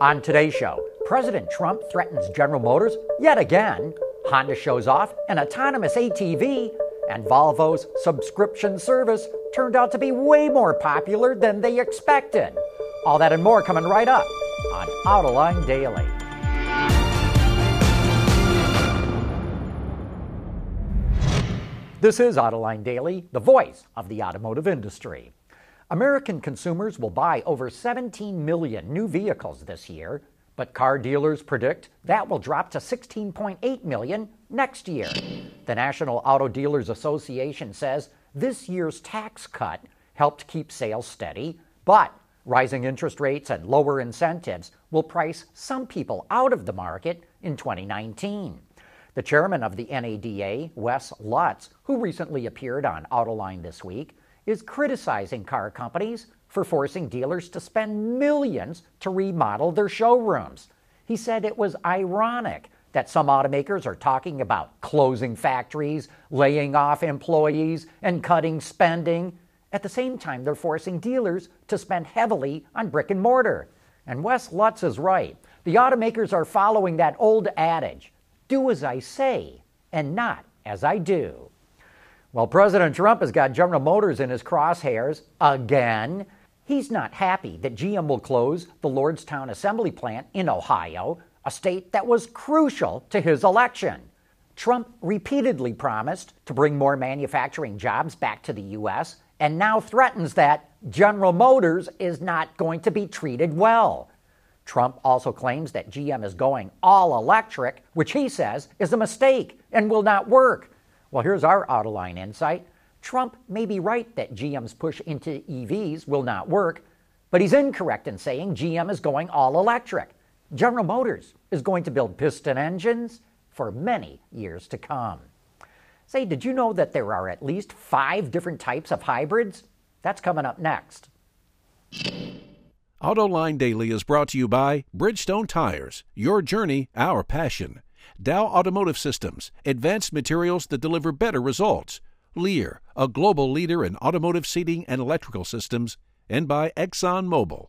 On today's show, President Trump threatens General Motors yet again, Honda shows off an autonomous ATV, and Volvo's subscription service turned out to be way more popular than they expected. All that and more coming right up on Autoline Daily. This is Autoline Daily, the voice of the automotive industry. American consumers will buy over 17 million new vehicles this year, but car dealers predict that will drop to 16.8 million next year. The National Auto Dealers Association says this year's tax cut helped keep sales steady, but rising interest rates and lower incentives will price some people out of the market in 2019. The chairman of the NADA, Wes Lutz, who recently appeared on Autoline this week, is criticizing car companies for forcing dealers to spend millions to remodel their showrooms. He said it was ironic that some automakers are talking about closing factories, laying off employees, and cutting spending. At the same time, they're forcing dealers to spend heavily on brick and mortar. And Wes Lutz is right. The automakers are following that old adage, do as I say and not as I do. Well, President Trump has got General Motors in his crosshairs again. He's not happy that GM will close the Lordstown Assembly Plant in Ohio, a state that was crucial to his election. Trump repeatedly promised to bring more manufacturing jobs back to the U.S. and now threatens that General Motors is not going to be treated well. Trump also claims that GM is going all electric, which he says is a mistake and will not work. Well, here's our Autoline insight. Trump may be right that GM's push into EVs will not work, but he's incorrect in saying GM is going all electric. General Motors is going to build piston engines for many years to come. Say, did you know that there are at least 5 different types of hybrids? That's coming up next. Autoline Daily is brought to you by Bridgestone Tires, your journey, our passion. Dow Automotive Systems, advanced materials that deliver better results. Lear, a global leader in automotive seating and electrical systems. And by ExxonMobil.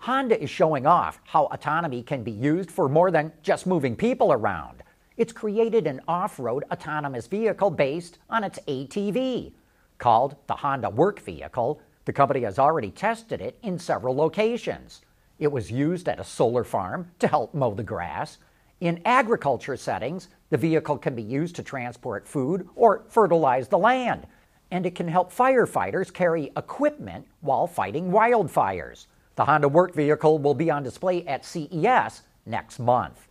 Honda is showing off how autonomy can be used for more than just moving people around. It's created an off-road autonomous vehicle based on its ATV. Called the Honda Work Vehicle, the company has already tested it in several locations. It was used at a solar farm to help mow the grass. In agriculture settings, the vehicle can be used to transport food or fertilize the land. And it can help firefighters carry equipment while fighting wildfires. The Honda Work Vehicle will be on display at CES next month.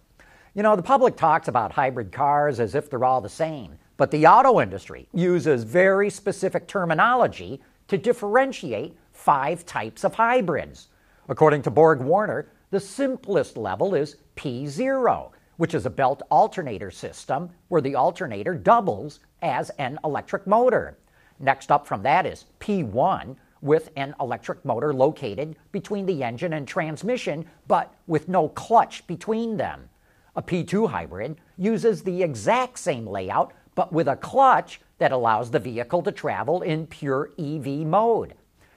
You know, the public talks about hybrid cars as if they're all the same, but the auto industry uses very specific terminology to differentiate 5 types of hybrids. According to BorgWarner, the simplest level is P0, which is a belt alternator system where the alternator doubles as an electric motor. Next up from that is P1, with an electric motor located between the engine and transmission, but with no clutch between them. A P2 hybrid uses the exact same layout, but with a clutch that allows the vehicle to travel in pure EV mode.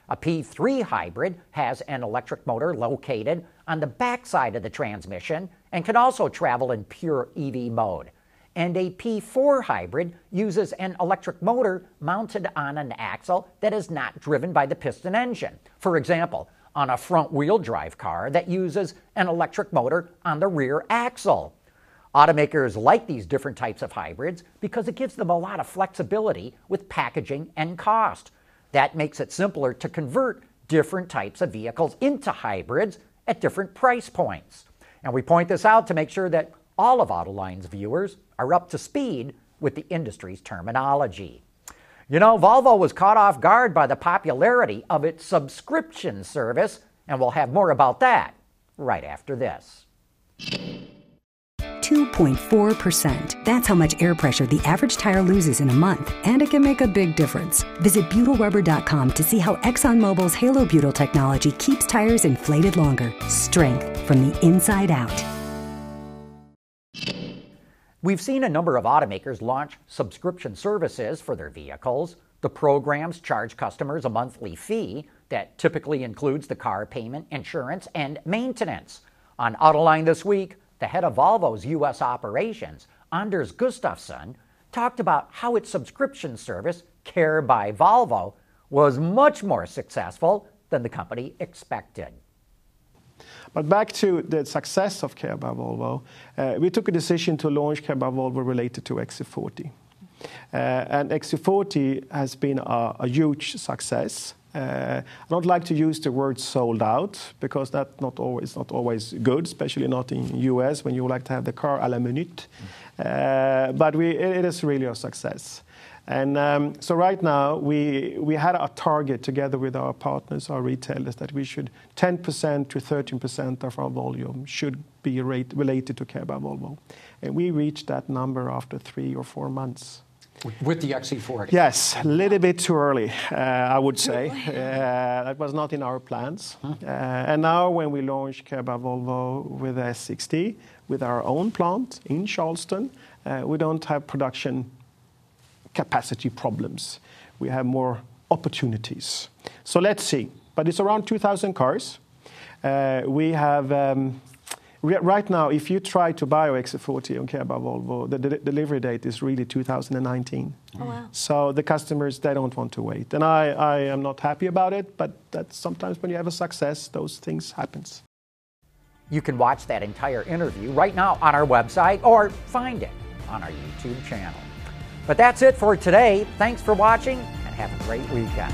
A P3 hybrid has an electric motor located on the backside of the transmission and can also travel in pure EV mode. And a P4 hybrid uses an electric motor mounted on an axle that is not driven by the piston engine. For example, on a front-wheel drive car that uses an electric motor on the rear axle. Automakers like these different types of hybrids because it gives them a lot of flexibility with packaging and cost. That makes it simpler to convert different types of vehicles into hybrids at different price points. And we point this out to make sure that all of Autoline's viewers are up to speed with the industry's terminology. You know, Volvo was caught off guard by the popularity of its subscription service, and we'll have more about that right after this. 2.4%. That's how much air pressure the average tire loses in a month, and it can make a big difference. Visit butylrubber.com to see how ExxonMobil's halobutyl technology keeps tires inflated longer. Strength from the inside out. We've seen a number of automakers launch subscription services for their vehicles. The programs charge customers a monthly fee that typically includes the car payment, insurance, and maintenance. On Autoline this week, the head of Volvo's U.S. operations, Anders Gustafsson, talked about how its subscription service, Care by Volvo, was much more successful than the company expected. But back to the success of Care by Volvo, we took a decision to launch Care by Volvo related to XC40. And XC40 has been a huge success. I don't like to use the word sold out, because that's not always good, especially not in the US when you like to have the car à la minute. But it is really a success. And so right now we had a target together with our partners, our retailers, that we should 10% to 13% of our volume should be related to Care by Volvo. And we reached that number after 3 or 4 months. With the XC40? Yes, a little bit too early, I would say. That was not in our plans. And now when we launch Care by Volvo with the S60, with our own plant in Charleston, we don't have production capacity problems. We have more opportunities. So let's see. But it's around 2,000 cars. We have... right now, if you try to buy XC40 on Care by Volvo, the delivery date is really 2019. Oh, wow. So the customers, they don't want to wait. And I am not happy about it, but that's sometimes when you have a success, those things happen. You can watch that entire interview right now on our website or find it on our YouTube channel. But that's it for today. Thanks for watching and have a great weekend.